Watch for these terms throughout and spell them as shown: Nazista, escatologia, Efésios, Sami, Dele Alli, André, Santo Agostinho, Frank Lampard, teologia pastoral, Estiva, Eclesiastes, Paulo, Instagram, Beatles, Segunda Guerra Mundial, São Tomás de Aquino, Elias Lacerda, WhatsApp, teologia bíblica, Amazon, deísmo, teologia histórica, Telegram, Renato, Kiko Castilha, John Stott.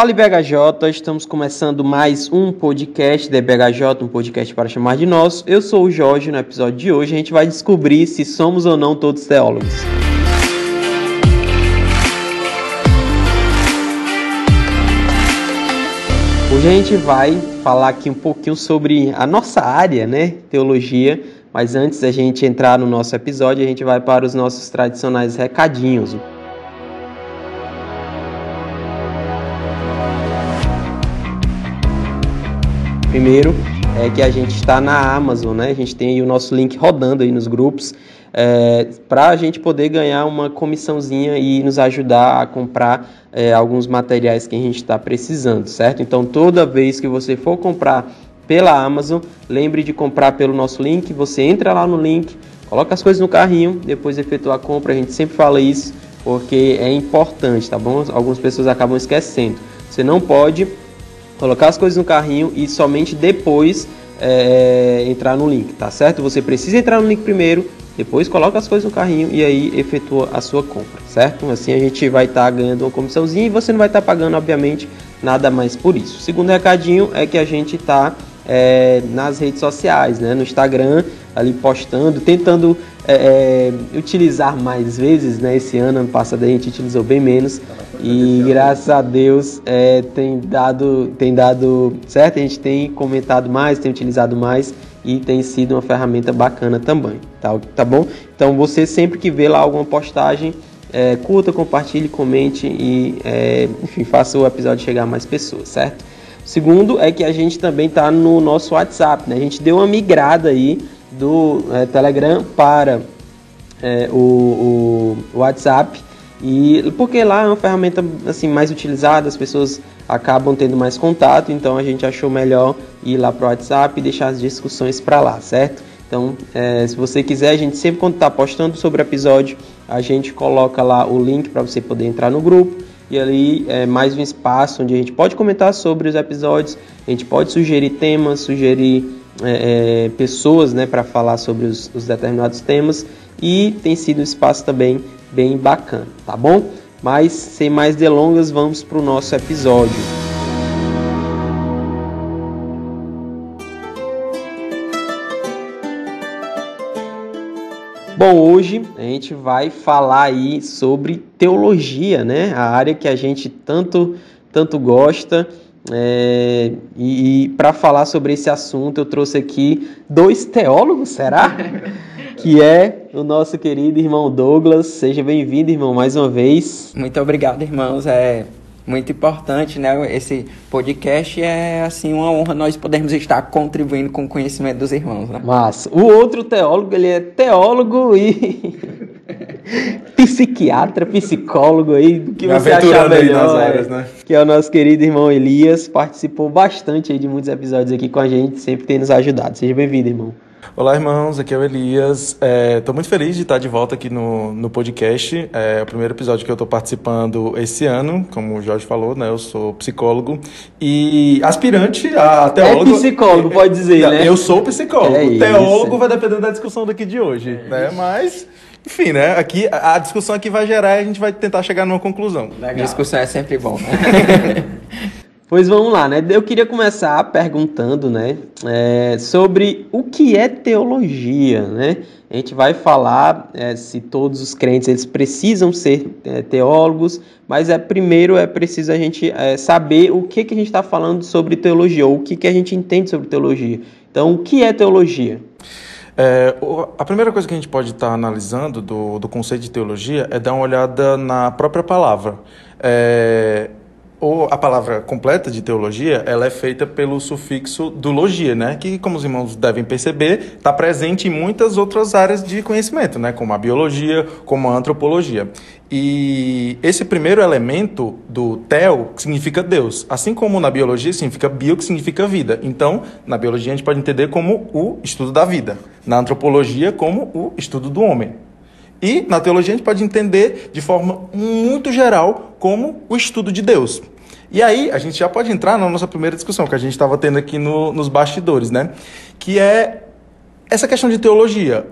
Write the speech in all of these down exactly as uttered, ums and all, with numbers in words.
Fala B H J, estamos começando mais um podcast da B H J, um podcast para chamar de nosso. Eu sou o Jorge, no episódio de hoje a gente vai descobrir se somos ou não todos teólogos. Hoje a gente vai falar aqui um pouquinho sobre a nossa área, né, teologia, mas antes da gente entrar no nosso episódio, a gente vai para os nossos tradicionais recadinhos. Primeiro é que a gente está na Amazon, né? A gente tem aí o nosso link rodando aí nos grupos é, para a gente poder ganhar uma comissãozinha e nos ajudar a comprar é, alguns materiais que a gente está precisando, certo? Então, toda vez que você for comprar pela Amazon, lembre de comprar pelo nosso link. Você entra lá no link, coloca as coisas no carrinho, depois efetua a compra. A gente sempre fala isso porque é importante, tá bom? Algumas pessoas acabam esquecendo. Você não pode colocar as coisas no carrinho e somente depois é, entrar no link, tá certo? Você precisa entrar no link primeiro, depois coloca as coisas no carrinho e aí efetua a sua compra, certo? Assim a gente vai estar tá ganhando uma comissãozinha e você não vai estar tá pagando, obviamente, nada mais por isso. O segundo recadinho é que a gente está é, nas redes sociais, né? No Instagram, ali postando, tentando é, é, utilizar mais vezes, né? Esse ano, ano passado, a gente utilizou bem menos. E graças a Deus é, tem, dado, tem dado certo, a gente tem comentado mais, tem utilizado mais e tem sido uma ferramenta bacana também, tá, tá bom? Então você sempre que vê lá alguma postagem, é, curta, compartilhe, comente e é, enfim, faça o episódio chegar a mais pessoas, certo? Segundo é que a gente também está no nosso WhatsApp, né? A gente deu uma migrada aí do é, Telegram para é, o, o WhatsApp. E porque lá é uma ferramenta assim, mais utilizada, as pessoas acabam tendo mais contato, então a gente achou melhor ir lá para o WhatsApp e deixar as discussões para lá, certo? Então, é, se você quiser, a gente sempre quando está postando sobre o episódio, a gente coloca lá o link para você poder entrar no grupo e ali é mais um espaço onde a gente pode comentar sobre os episódios, a gente pode sugerir temas, sugerir é, é, pessoas, né, para falar sobre os, os determinados temas e tem sido um espaço também bem bacana, tá bom? Mas sem mais delongas, vamos para o nosso episódio. Bom, hoje a gente vai falar aí sobre teologia, né? A área que a gente tanto, tanto gosta. É, e e para falar sobre esse assunto, eu trouxe aqui dois teólogos, será? Que é o nosso querido irmão Douglas. Seja bem-vindo, irmão, mais uma vez. Muito obrigado, irmãos. É muito importante, né? Esse podcast é, assim, uma honra nós podermos estar contribuindo com o conhecimento dos irmãos, né? Mas o outro teólogo, ele é teólogo e psiquiatra, psicólogo aí, do que me você achar melhor, nas áreas, né? Que é o nosso querido irmão Elias, participou bastante aí de muitos episódios aqui com a gente, sempre tem nos ajudado. Seja bem-vindo, irmão. Olá, irmãos, aqui é o Elias. Estou é, muito feliz de estar de volta aqui no, no podcast. É o primeiro episódio que eu estou participando esse ano, como o Jorge falou, né? Eu sou psicólogo e aspirante a teólogo. É psicólogo, pode dizer, não, né? Eu sou psicólogo. É teólogo isso. Vai depender da discussão daqui de hoje, é, né? Mas, enfim, né? Aqui, a discussão aqui vai gerar e a gente vai tentar chegar numa conclusão. Legal. Discussão é sempre bom, né? Pois vamos lá, né? Eu queria começar perguntando, né, é, sobre o que é teologia, né? A gente vai falar é, se todos os crentes eles precisam ser é, teólogos, mas é, primeiro é preciso a gente é, saber o que, que a gente está falando sobre teologia, ou o que, que a gente entende sobre teologia. Então, o que é teologia? É, a primeira coisa que a gente pode estar analisando do, do conceito de teologia é dar uma olhada na própria palavra. É... Ou a palavra completa de teologia, ela é feita pelo sufixo do logia, né? Que, como os irmãos devem perceber, está presente em muitas outras áreas de conhecimento, né? Como a biologia, como a antropologia. E esse primeiro elemento do theo, que significa Deus. Assim como na biologia significa bio, que significa vida. Então, na biologia a gente pode entender como o estudo da vida. Na antropologia, como o estudo do homem. E na teologia a gente pode entender de forma muito geral como o estudo de Deus. E aí a gente já pode entrar na nossa primeira discussão que a gente estava tendo aqui no, nos bastidores, né? Que é essa questão de teologia.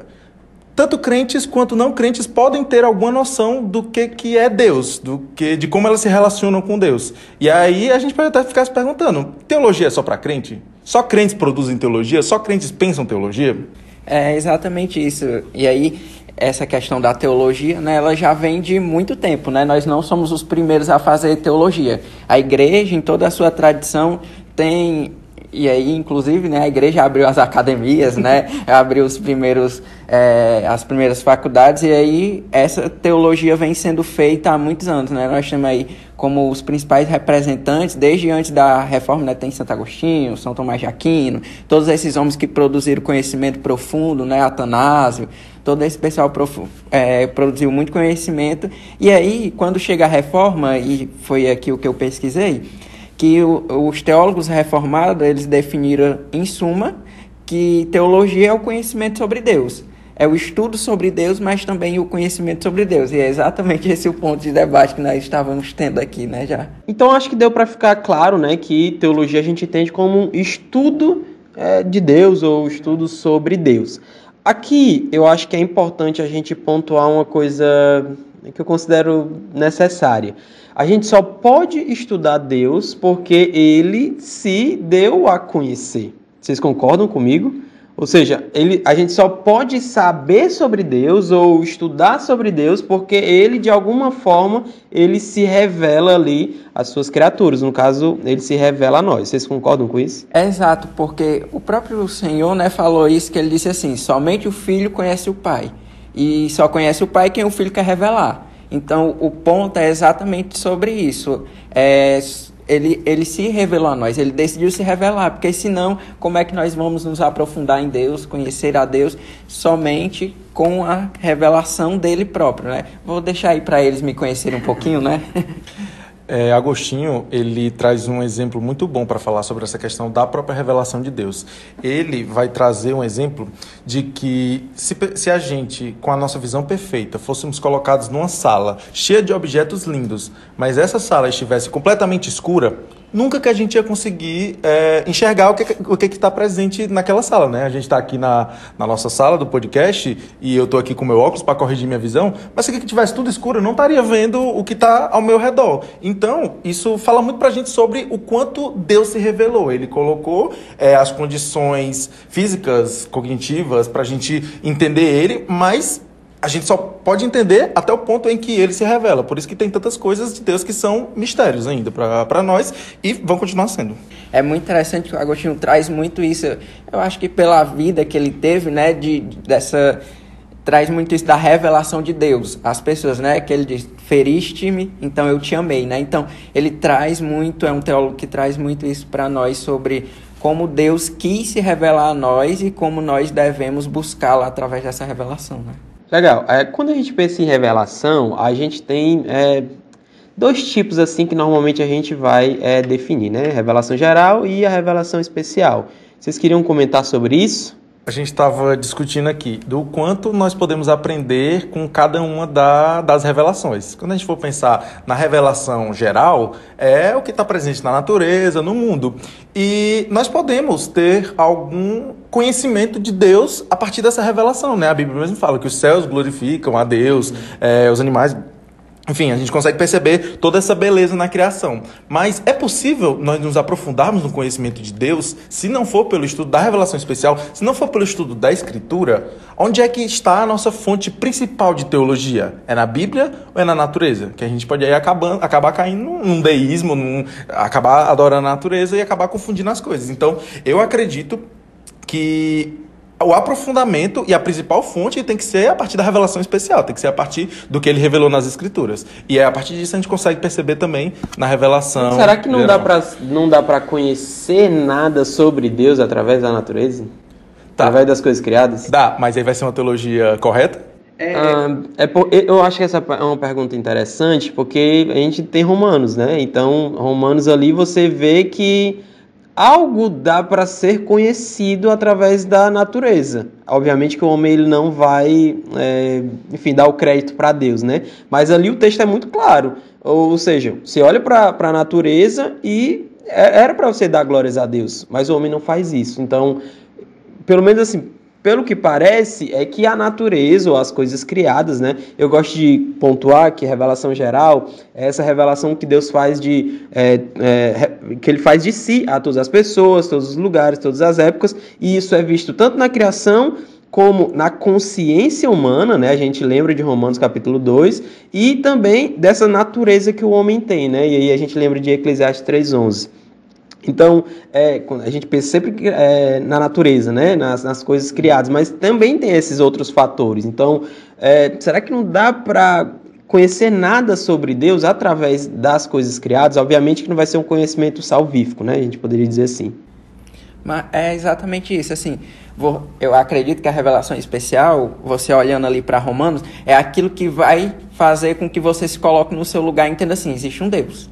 tanto crentes quanto não crentes podem ter alguma noção do que, que é Deus, do que, de como elas se relacionam com Deus. E aí a gente pode até ficar se perguntando, teologia é só para crente? Só crentes produzem teologia? Só crentes pensam teologia? É exatamente isso. E aí essa questão da teologia, né, ela já vem de muito tempo, né? Nós não somos os primeiros a fazer teologia. A igreja, em toda a sua tradição, tem... E aí, inclusive, né, a igreja abriu as academias, né, abriu os primeiros, é, as primeiras faculdades, e aí essa teologia vem sendo feita há muitos anos, né? Nós temos aí como os principais representantes, desde antes da Reforma, né, tem Santo Agostinho, São Tomás de Aquino, todos esses homens que produziram conhecimento profundo, né, Atanásio, todo esse pessoal profu- é, produziu muito conhecimento. E aí, quando chega a Reforma, e foi aqui o que eu pesquisei, que os teólogos reformados, eles definiram, em suma, que teologia é o conhecimento sobre Deus. É o estudo sobre Deus, mas também o conhecimento sobre Deus. E é exatamente esse o ponto de debate que nós estávamos tendo aqui, né, já. Então, acho que deu para ficar claro, né, que teologia a gente entende como um estudo é, de Deus ou estudo sobre Deus. Aqui, eu acho que é importante a gente pontuar uma coisa que eu considero necessária. A gente só pode estudar Deus porque ele se deu a conhecer. Vocês concordam comigo? Ou seja, ele, a gente só pode saber sobre Deus ou estudar sobre Deus porque ele, de alguma forma, ele se revela ali às suas criaturas. No caso, ele se revela a nós. Vocês concordam com isso? É exato, porque o próprio Senhor, né, falou isso, que ele disse assim, somente o Filho conhece o Pai. E só conhece o Pai quem o Filho quer revelar. Então, o ponto é exatamente sobre isso. É, ele, ele se revelou a nós, ele decidiu se revelar, porque senão, como é que nós vamos nos aprofundar em Deus, conhecer a Deus, somente com a revelação dele próprio, né? Vou deixar aí para eles me conhecerem um pouquinho, né? É, Agostinho, ele traz um exemplo muito bom para falar sobre essa questão da própria revelação de Deus. Ele vai trazer um exemplo de que se, se a gente, com a nossa visão perfeita, fôssemos colocados numa sala cheia de objetos lindos, mas essa sala estivesse completamente escura, nunca que a gente ia conseguir é, enxergar o que o que está presente naquela sala, né? A gente está aqui na, na nossa sala do podcast e eu estou aqui com meu óculos para corrigir minha visão, mas se aqui tivesse tudo escuro, eu não estaria vendo o que está ao meu redor. Então, isso fala muito para a gente sobre o quanto Deus se revelou. Ele colocou é, as condições físicas, cognitivas, para a gente entender ele, mas a gente só pode entender até o ponto em que ele se revela. Por isso que tem tantas coisas de Deus que são mistérios ainda para nós e vão continuar sendo. É muito interessante que o Agostinho traz muito isso. Eu acho que pela vida que ele teve, né, de, dessa... traz muito isso da revelação de Deus. As pessoas, né, que ele diz, feriste-me, então eu te amei, né? Então, ele traz muito, é um teólogo que traz muito isso para nós sobre como Deus quis se revelar a nós e como nós devemos buscá-la através dessa revelação, né? Legal. É, quando a gente pensa em revelação, a gente tem é, dois tipos assim que normalmente a gente vai é, definir, né? Revelação geral e a revelação especial. Vocês queriam comentar sobre isso? A gente estava discutindo aqui do quanto nós podemos aprender com cada uma da, das revelações. Quando a gente for pensar na revelação geral, é o que está presente na natureza, no mundo. E nós podemos ter algum conhecimento de Deus a partir dessa revelação, né? A Bíblia mesmo fala que os céus glorificam a Deus, é, os animais... Enfim, a gente consegue perceber toda essa beleza na criação. Mas é possível nós nos aprofundarmos no conhecimento de Deus se não for pelo estudo da revelação especial, se não for pelo estudo da Escritura? Onde é que está a nossa fonte principal de teologia? É na Bíblia ou é na natureza? Que a gente pode aí acabar, acabar caindo num deísmo, num, acabar adorando a natureza e acabar confundindo as coisas. Então, eu acredito que o aprofundamento e a principal fonte tem que ser a partir da revelação especial, tem que ser a partir do que ele revelou nas Escrituras. E é a partir disso a gente consegue perceber também na revelação. Será que não dá para conhecer nada sobre Deus através da natureza? Tá. Através das coisas criadas? Dá, mas aí vai ser uma teologia correta? É... Ah, é por, eu acho que essa é uma pergunta interessante, porque a gente tem Romanos, né? Então, Romanos ali você vê que algo dá para ser conhecido através da natureza. Obviamente que o homem ele não vai, é, enfim, dar o crédito para Deus, né? Mas ali o texto é muito claro. Ou seja, você olha para a natureza e era para você dar glórias a Deus, mas o homem não faz isso. Então, pelo menos assim, Pelo que parece, é que a natureza ou as coisas criadas, né? Eu gosto de pontuar que revelação geral é essa revelação que Deus faz de... É, é, que ele faz de si a todas as pessoas, todos os lugares, todas as épocas, e isso é visto tanto na criação como na consciência humana, né? A gente lembra de Romanos capítulo dois, e também dessa natureza que o homem tem, né? E aí a gente lembra de Eclesiastes três, onze. Então, é, a gente pensa sempre é, na natureza, né? nas, nas coisas criadas, mas também tem esses outros fatores. Então, é, será que não dá para conhecer nada sobre Deus através das coisas criadas? Obviamente que não vai ser um conhecimento salvífico, né? A gente poderia dizer assim. Mas é exatamente isso, assim, vou, eu acredito que a revelação especial, você olhando ali para Romanos, é aquilo que vai fazer com que você se coloque no seu lugar e entenda assim, existe um Deus.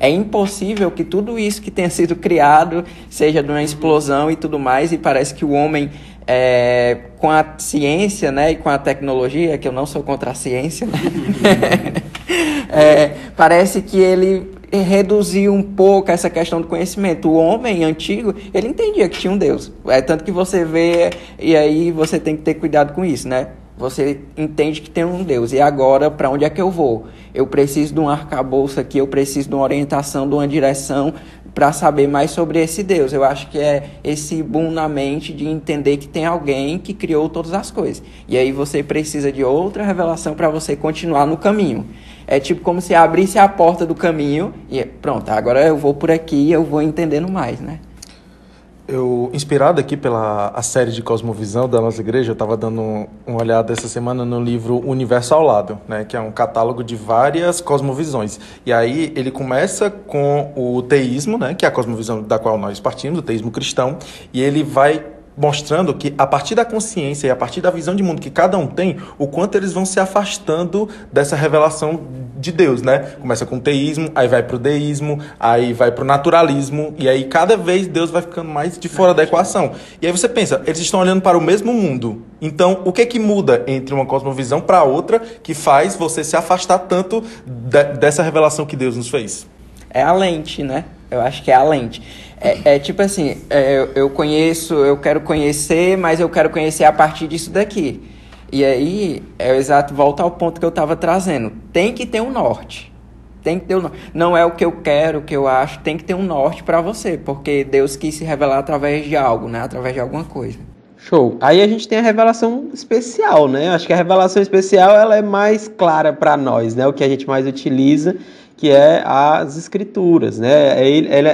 É impossível que tudo isso que tenha sido criado seja de uma explosão e tudo mais, e parece que o homem, é, com a ciência, né, e com a tecnologia, que eu não sou contra a ciência, né? é, parece que ele... reduziu um pouco essa questão do conhecimento. O homem antigo, ele entendia que tinha um Deus. É tanto que você vê, e aí você tem que ter cuidado com isso, né? Você entende que tem um Deus. E agora, para onde é que eu vou? Eu preciso de um arcabouço aqui, eu preciso de uma orientação, de uma direção para saber mais sobre esse Deus. Eu acho que é esse boom na mente de entender que tem alguém que criou todas as coisas. E aí você precisa de outra revelação para você continuar no caminho. É tipo como se abrisse a porta do caminho e pronto, agora eu vou por aqui e eu vou entendendo mais, né? Eu, inspirado aqui pela a série de Cosmovisão da nossa igreja, eu estava dando uma olhada essa semana no livro Universo ao Lado, né, que é um catálogo de várias cosmovisões. E aí ele começa com o teísmo, né, que é a cosmovisão da qual nós partimos, o teísmo cristão, e ele vai mostrando que a partir da consciência e a partir da visão de mundo que cada um tem, o quanto eles vão se afastando dessa revelação de Deus, né? Começa com o teísmo, aí vai pro deísmo, aí vai pro naturalismo, e aí cada vez Deus vai ficando mais de fora da equação. E aí você pensa, eles estão olhando para o mesmo mundo. Então, o que é que muda entre uma cosmovisão para outra que faz você se afastar tanto de, dessa revelação que Deus nos fez? É a lente, né? Eu acho que é a lente. É, é tipo assim, é, eu, eu conheço, eu quero conhecer, mas eu quero conhecer a partir disso daqui. E aí, é o exato, volta ao ponto que eu estava trazendo. Tem que ter um norte. Tem que ter um norte. Não é o que eu quero, o que eu acho, tem que ter um norte para você, porque Deus quis se revelar através de algo, né? Através de alguma coisa. Show. Aí a gente tem a revelação especial, né? Acho que a revelação especial ela é mais clara para nós, né? O que a gente mais utiliza, que é as escrituras, né?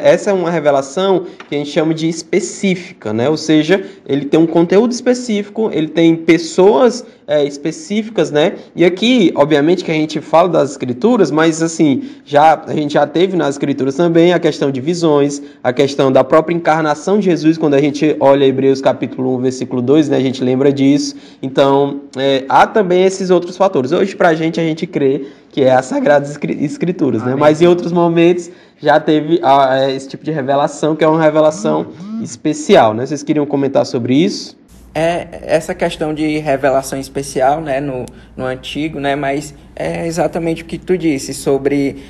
Essa é uma revelação que a gente chama de específica, né? Ou seja, ele tem um conteúdo específico, ele tem pessoas é, específicas, né? E aqui, obviamente, que a gente fala das escrituras, mas assim, já, a gente já teve nas escrituras também a questão de visões, a questão da própria encarnação de Jesus, quando a gente olha Hebreus capítulo um, versículo dois, né? A gente lembra disso. Então, é, há também esses outros fatores. Hoje, pra gente, a gente crê que é as Sagradas Escrituras, né? Mas em outros momentos já teve ah, esse tipo de revelação, que é uma revelação uhum. especial, né? Vocês queriam comentar sobre isso? É, essa questão de revelação especial, né, no, no Antigo, né? Mas é exatamente o que tu disse sobre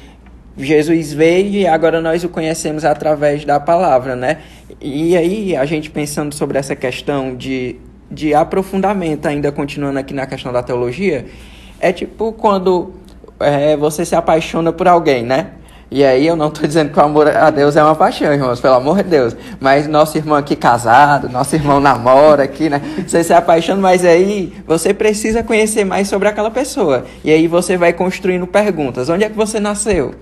Jesus veio e agora nós o conhecemos através da palavra, né? E aí a gente pensando sobre essa questão de, de aprofundamento, ainda continuando aqui na questão da teologia, é tipo quando... É, você se apaixona por alguém, né? E aí eu não estou dizendo que o amor a Deus é uma paixão, irmãos, pelo amor de Deus. Mas nosso irmão aqui casado, nosso irmão namora aqui, né? Você se apaixona, mas aí você precisa conhecer mais sobre aquela pessoa. E aí você vai construindo perguntas. Onde é que você nasceu?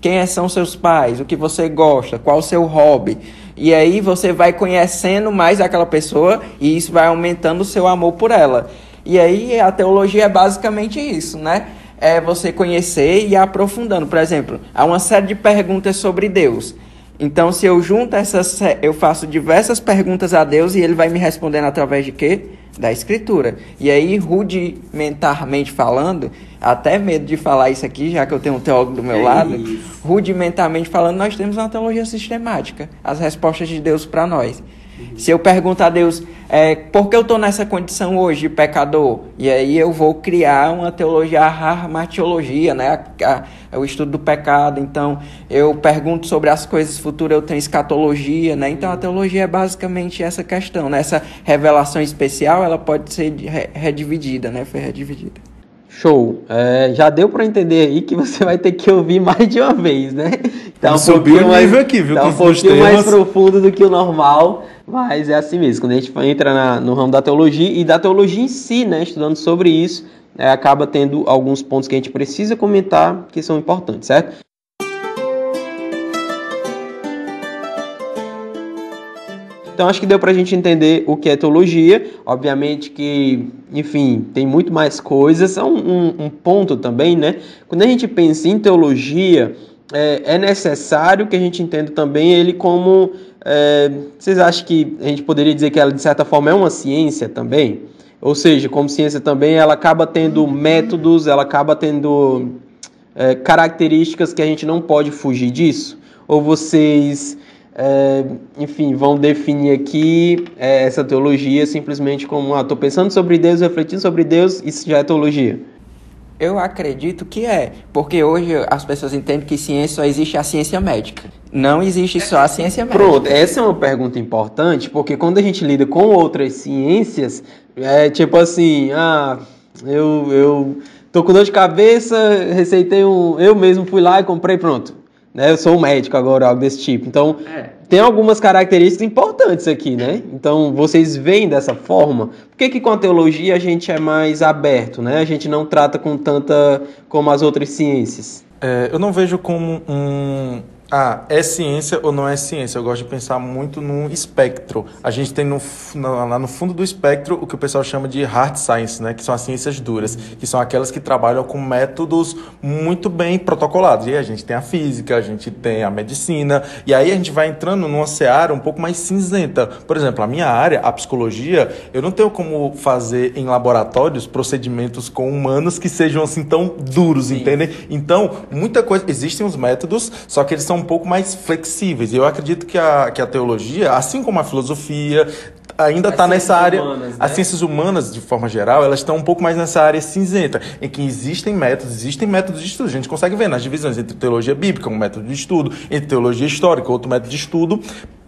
Quem são seus pais? O que você gosta? Qual o seu hobby? E aí você vai conhecendo mais aquela pessoa e isso vai aumentando o seu amor por ela. E aí a teologia é basicamente isso, né? É você conhecer e ir aprofundando. Por exemplo, há uma série de perguntas sobre Deus. Então, se eu junto essas... Eu faço diversas perguntas a Deus e ele vai me respondendo através de quê? Da Escritura. E aí, rudimentarmente falando... Até medo de falar isso aqui, já que eu tenho um teólogo do meu é lado. Isso. Rudimentarmente falando, nós temos uma teologia sistemática. As respostas de Deus para nós. Uhum. Se eu pergunto a Deus, é, por que eu estou nessa condição hoje, pecador? E aí eu vou criar uma teologia, a hamartiologia, né? A, a, o estudo do pecado. Então, eu pergunto sobre as coisas futuras, eu tenho escatologia, né? Então, a teologia é basicamente essa questão, né? Essa revelação especial, ela pode ser redividida, né? Foi redividida. Show. É, já deu para entender aí que você vai ter que ouvir mais de uma vez, né? Tá um pouquinho mais, aqui, viu? Tá um pouquinho mais profundo do que o normal, mas é assim mesmo. Quando a gente entra na, no ramo da teologia e da teologia em si, né? Estudando sobre isso, é, acaba tendo alguns pontos que a gente precisa comentar que são importantes, certo? Então, acho que deu para a gente entender o que é teologia. Obviamente que, enfim, tem muito mais coisas. É um, um, um ponto também, né? Quando a gente pensa em teologia, é, é necessário que a gente entenda também ele como... É, vocês acham que a gente poderia dizer que ela, de certa forma, é uma ciência também? Ou seja, como ciência também, ela acaba tendo métodos, ela acaba tendo é, características que a gente não pode fugir disso? Ou vocês... É, enfim, vão definir aqui é, essa teologia simplesmente como ah, tô pensando sobre Deus, refletindo sobre Deus, isso já é teologia? Eu acredito que é, porque hoje as pessoas entendem que ciência só existe a ciência médica. Não existe só a ciência médica. Pronto, essa é uma pergunta importante, porque quando a gente lida com outras ciências, é tipo assim, ah, eu, eu tô com dor de cabeça, receitei um, eu mesmo fui lá e comprei, pronto. Né, eu sou um médico agora, algo desse tipo. Então, é. Tem algumas características importantes aqui, né? Então, vocês veem dessa forma. Por que que com a teologia a gente é mais aberto, né? A gente não trata com tanta como as outras ciências. É, eu não vejo como um... Ah, é ciência ou não é ciência? Eu gosto de pensar muito no espectro. A gente tem no, no, lá no fundo do espectro o que o pessoal chama de hard science, né? Que são as ciências duras, que são aquelas que trabalham com métodos muito bem protocolados. E aí a gente tem a física, a gente tem a medicina, e aí a gente vai entrando numa seara um pouco mais cinzenta. Por exemplo, a minha área, a psicologia, eu não tenho como fazer em laboratórios procedimentos com humanos que sejam assim tão duros, Sim. entendem? Então, muita coisa... Existem os métodos, só que eles são um pouco mais flexíveis. Eu acredito que a, que a teologia, assim como a filosofia, ainda está nessa área... Humanas, né? As ciências humanas, de forma geral, elas estão um pouco mais nessa área cinzenta, em que existem métodos, existem métodos de estudo. A gente consegue ver nas divisões entre teologia bíblica, um método de estudo, entre teologia histórica, outro método de estudo,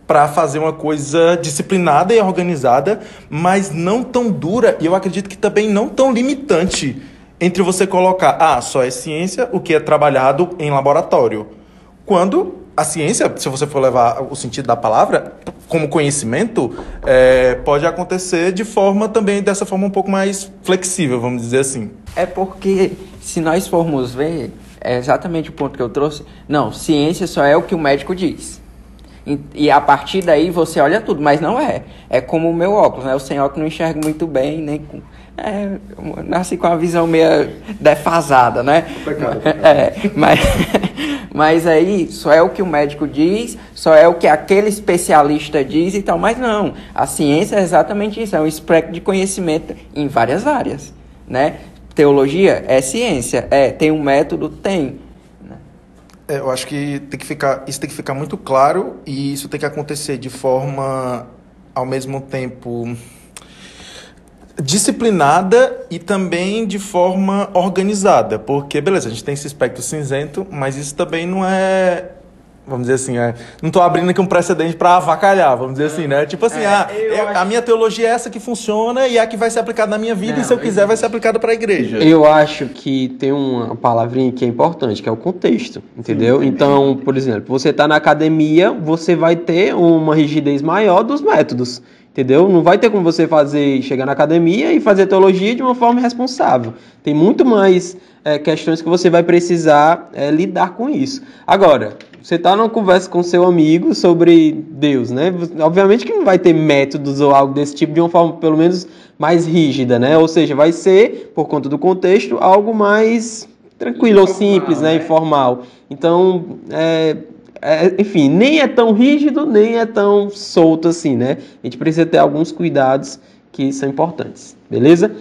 para fazer uma coisa disciplinada e organizada, mas não tão dura, e eu acredito que também não tão limitante, entre você colocar, ah, só é ciência o que é trabalhado em laboratório. Quando a ciência, se você for levar o sentido da palavra, como conhecimento, é, pode acontecer de forma também, dessa forma um pouco mais flexível, vamos dizer assim. É porque, se nós formos ver, é exatamente o ponto que eu trouxe, não, ciência só é o que o médico diz. E, e a partir daí você olha tudo, mas não é. É como o meu óculos, né? Eu sem óculos não enxergo muito bem, nem com... É, eu nasci com uma visão meio defasada, né? Pecado, pecado. É, mas... Mas aí só é o que o médico diz, só é o que aquele especialista diz e tal. Mas não, a ciência é exatamente isso, é um espectro de conhecimento em várias áreas, né? Teologia é ciência, é, tem um método, tem. É, eu acho que, tem que ficar, isso tem que ficar muito claro e isso tem que acontecer de forma, ao mesmo tempo... disciplinada e também de forma organizada, porque, beleza, a gente tem esse espectro cinzento, mas isso também não é... Vamos dizer assim, é, não estou abrindo aqui um precedente para avacalhar, vamos dizer não, assim, né? Tipo assim, é, ah, eu, acho... a minha teologia é essa que funciona e é a que vai ser aplicada na minha vida não, e se eu quiser eu... vai ser aplicada para a igreja. Eu acho que tem uma palavrinha que é importante, que é o contexto, entendeu? Sim, então, por exemplo, você está na academia, você vai ter uma rigidez maior dos métodos, entendeu? Não vai ter como você fazer, chegar na academia e fazer teologia de uma forma responsável. Tem muito mais é, questões que você vai precisar é, lidar com isso. Agora, você está numa conversa com seu amigo sobre Deus, né? Obviamente que não vai ter métodos ou algo desse tipo de uma forma, pelo menos, mais rígida, né? Ou seja, vai ser, por conta do contexto, algo mais tranquilo ou simples, né? Informal. Então, é... É, enfim, nem é tão rígido, nem é tão solto assim, né? A gente precisa ter alguns cuidados que são importantes, beleza?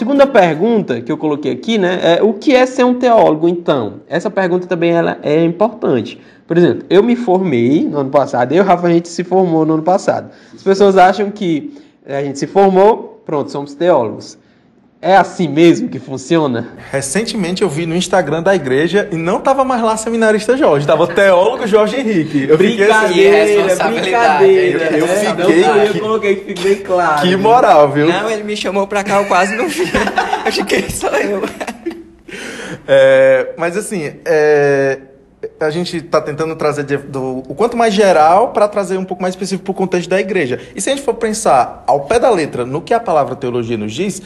Segunda pergunta que eu coloquei aqui, né, é o que é ser um teólogo, então? Essa pergunta também ela é importante. Por exemplo, eu me formei no ano passado, eu e o Rafa, a gente se formou no ano passado. As pessoas acham que a gente se formou, pronto, somos teólogos. É assim mesmo que funciona? Recentemente eu vi no Instagram da igreja e não estava mais lá seminarista Jorge, estava teólogo Jorge Henrique. Eu brincadeira, fiquei assim, brincadeira. Eu, eu fiquei... Eu que, coloquei que fique bem claro. Que moral, viu? Não, ele me chamou pra cá, eu quase não vi. Eu fiquei só eu. É, mas assim, é, a gente está tentando trazer de, do, o quanto mais geral para trazer um pouco mais específico para o contexto da igreja. E se a gente for pensar ao pé da letra no que a palavra teologia nos diz...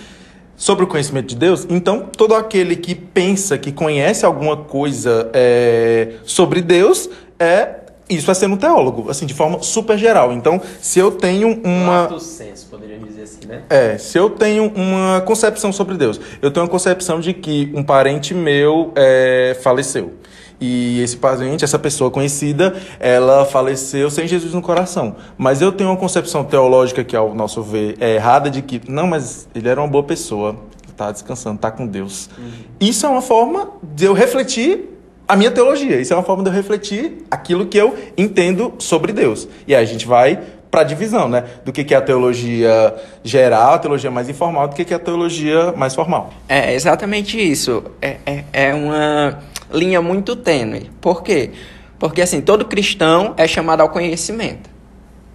sobre o conhecimento de Deus, então todo aquele que pensa, que conhece alguma coisa é, sobre Deus, é, isso é ser um teólogo, assim, de forma super geral. Então, se eu tenho uma... Lato senso, poderíamos dizer assim, né? É, se eu tenho uma concepção sobre Deus, eu tenho a concepção de que um parente meu é, faleceu. E esse paciente, essa pessoa conhecida, ela faleceu sem Jesus no coração. Mas eu tenho uma concepção teológica que, ao nosso ver, é errada, de que, não, mas ele era uma boa pessoa, está descansando, está com Deus. Uhum. Isso é uma forma de eu refletir a minha teologia. Isso é uma forma de eu refletir aquilo que eu entendo sobre Deus. E aí a gente vai para a divisão, né? Do que, que é a teologia geral, a teologia mais informal, do que, que é a teologia mais formal. É exatamente isso. É, é, é uma... linha muito tênue. Por quê? Porque, assim, todo cristão é chamado ao conhecimento.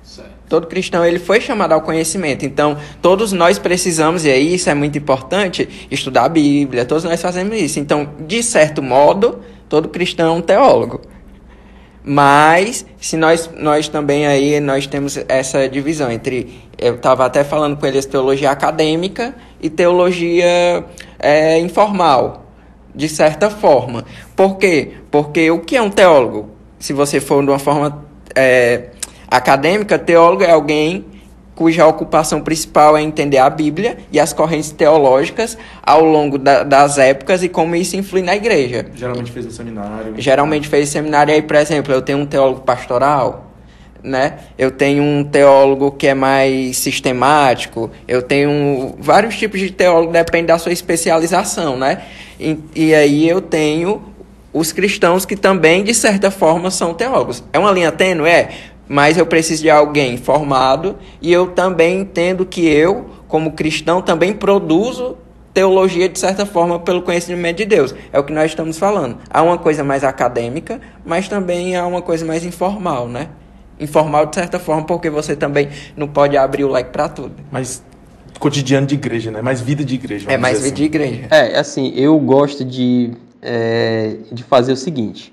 Certo. Todo cristão, ele foi chamado ao conhecimento. Então, todos nós precisamos, e aí isso é muito importante, estudar a Bíblia, todos nós fazemos isso. Então, de certo modo, todo cristão é um teólogo. Mas, se nós, nós também aí, nós temos essa divisão entre... Eu estava até falando com eles, teologia acadêmica e teologia é, informal. De certa forma. Por quê? Porque o que é um teólogo? Se você for de uma forma é, acadêmica, teólogo é alguém cuja ocupação principal é entender a Bíblia e as correntes teológicas ao longo da, das épocas e como isso influi na igreja. Geralmente fez um seminário. Geralmente fez um seminário. Aí, por exemplo, eu tenho um teólogo pastoral... né? Eu tenho um teólogo que é mais sistemático, eu tenho vários tipos de teólogo, depende da sua especialização, né? E, e aí eu tenho os cristãos que também, de certa forma, são teólogos. É uma linha tênue, é, mas eu preciso de alguém formado e eu também entendo que eu, como cristão, também produzo teologia, de certa forma, pelo conhecimento de Deus. É o que nós estamos falando. Há uma coisa mais acadêmica, mas também há uma coisa mais informal, né? Informal de certa forma, porque você também não pode abrir o leque para tudo. Mas cotidiano de igreja, né? Mais vida de igreja. É, mais vida assim. de igreja. É, assim, eu gosto de, é, de fazer o seguinte.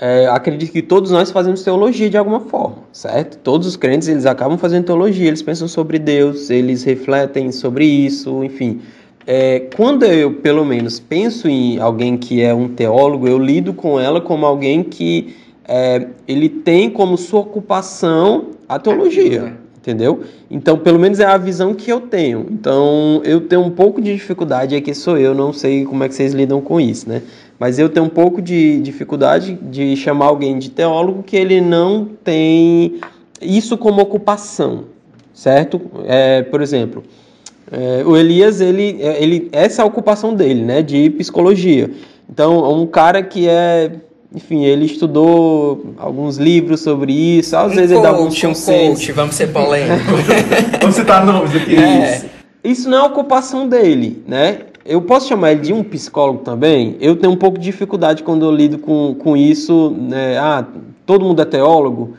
É, acredito que todos nós fazemos teologia de alguma forma, certo? Todos os crentes, eles acabam fazendo teologia, eles pensam sobre Deus, eles refletem sobre isso, enfim. É, quando eu, pelo menos, penso em alguém que é um teólogo, eu lido com ela como alguém que... É, ele tem como sua ocupação a teologia, entendeu? Então, pelo menos é a visão que eu tenho. Então, eu tenho um pouco de dificuldade, é que sou eu, não sei como é que vocês lidam com isso, né? Mas eu tenho um pouco de dificuldade de chamar alguém de teólogo que ele não tem isso como ocupação, certo? É, por exemplo, é, o Elias, ele, ele, essa é a ocupação dele, né? De psicologia. Então, um cara que é... Enfim, ele estudou alguns livros sobre isso. Às um vezes coach, ele dá alguns um coach, vamos ser polêmicos. Vamos citar nomes aqui. É. Isso. isso não é a ocupação dele, né? Eu posso chamar ele de um psicólogo também? Eu tenho um pouco de dificuldade quando eu lido com, com isso. Né? Ah, todo mundo é teólogo?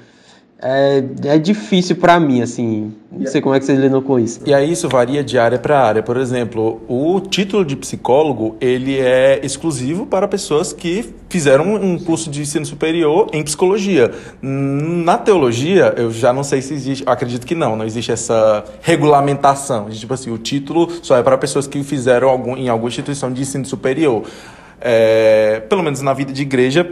É, é difícil para mim, assim. Não sei como é que vocês lidam com isso. E aí isso varia de área para área. Por exemplo, o título de psicólogo, ele é exclusivo para pessoas que fizeram um curso de ensino superior em psicologia. Na teologia, eu já não sei se existe, eu acredito que não, não existe essa regulamentação. Tipo assim, o título só é para pessoas que fizeram algum, em alguma instituição de ensino superior. É, pelo menos na vida de igreja,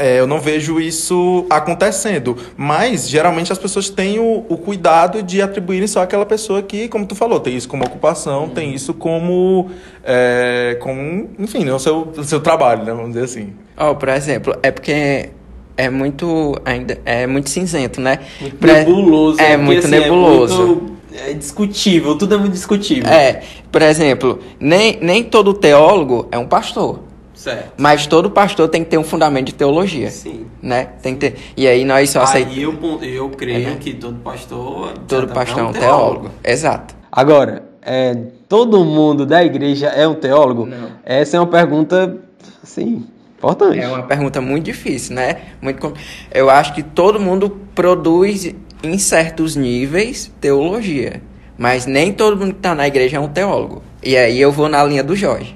É, eu não vejo isso acontecendo, mas geralmente as pessoas têm o, o cuidado de atribuírem só àquela pessoa que, como tu falou, tem isso como ocupação, uhum. tem isso como, é, como enfim, né, o seu, o seu trabalho, né, vamos dizer assim. Oh, por exemplo, é porque é muito, ainda, é muito cinzento, né? Muito pra, nebuloso. É, é muito assim, nebuloso. É muito... é discutível, tudo é muito discutível. É, por exemplo, nem, nem todo teólogo é um pastor. Certo. Mas todo pastor tem que ter um fundamento de teologia. Sim. Né? Tem que ter. E aí nós só aceitamos. Eu, eu creio é, né? que todo pastor... Todo pastor é um teólogo. teólogo. Exato. Agora, é, todo mundo da igreja é um teólogo? Não. Essa é uma pergunta, assim, importante. É uma pergunta muito difícil, né? Muito... Eu acho que todo mundo produz, em certos níveis, teologia. Mas nem todo mundo que está na igreja é um teólogo. E aí eu vou na linha do Jorge.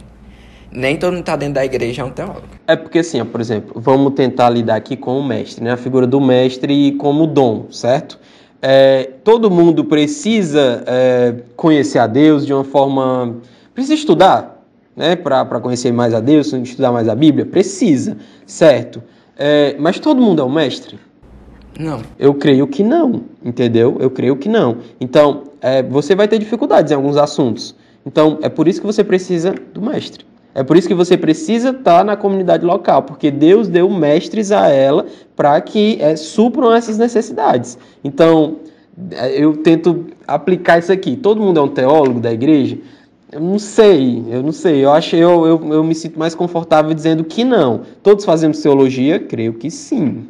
Nem todo mundo está dentro da igreja é um teólogo. É porque assim, ó, por exemplo, vamos tentar lidar aqui com o mestre, né? A figura do mestre como dom, certo? É, todo mundo precisa é, conhecer a Deus de uma forma... Precisa estudar, né? Para conhecer mais a Deus, estudar mais a Bíblia. Precisa, certo? É, mas todo mundo é um mestre? Não. Eu creio que não, entendeu? Eu creio que não. Então, é, você vai ter dificuldades em alguns assuntos. Então, é por isso que você precisa do mestre. É por isso que você precisa estar na comunidade local, porque Deus deu mestres a ela para que é, supram essas necessidades. Então, eu tento aplicar isso aqui. Todo mundo é um teólogo da igreja? Eu não sei, eu não sei. Eu, acho, eu, eu, eu me sinto mais confortável dizendo que não. Todos fazemos teologia? Creio que sim.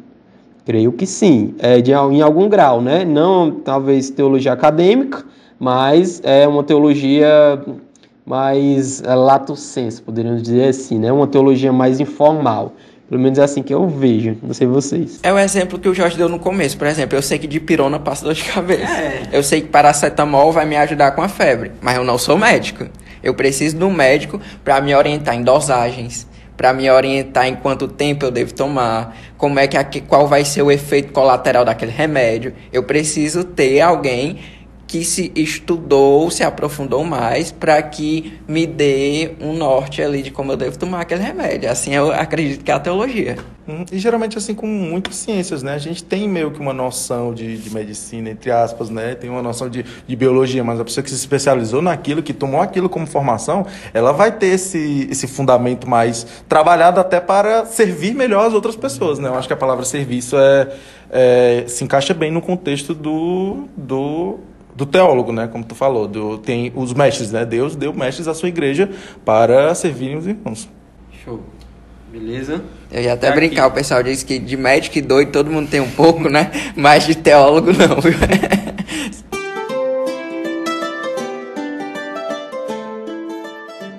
Creio que sim. É, de, em algum grau, né? Não, talvez, teologia acadêmica, mas é uma teologia... mais é, lato senso, poderíamos dizer assim, né? Uma teologia mais informal. Pelo menos é assim que eu vejo, não sei vocês. É o exemplo que o Jorge deu no começo. Por exemplo, eu sei que dipirona passa dor de cabeça. É. Eu sei que paracetamol vai me ajudar com a febre, mas eu não sou médico. Eu preciso de um médico para me orientar em dosagens, para me orientar em quanto tempo eu devo tomar, como é que, qual vai ser o efeito colateral daquele remédio. Eu preciso ter alguém... que se estudou, se aprofundou mais para que me dê um norte ali de como eu devo tomar aquele remédio. Assim eu acredito que é a teologia. Hum, e geralmente assim com muitas ciências, né? A gente tem meio que uma noção de, de medicina, entre aspas, né? Tem uma noção de, de biologia, mas a pessoa que se especializou naquilo, que tomou aquilo como formação, ela vai ter esse, esse fundamento mais trabalhado até para servir melhor as outras pessoas, né? Eu acho que a palavra serviço é, é, se encaixa bem no contexto do... do do teólogo, né, como tu falou, do, tem os mestres, né, Deus deu mestres à sua igreja para servirem os irmãos. Show, beleza? Eu ia até é brincar, aqui. O pessoal diz que de médico e doido todo mundo tem um pouco, né, mas de teólogo não, viu?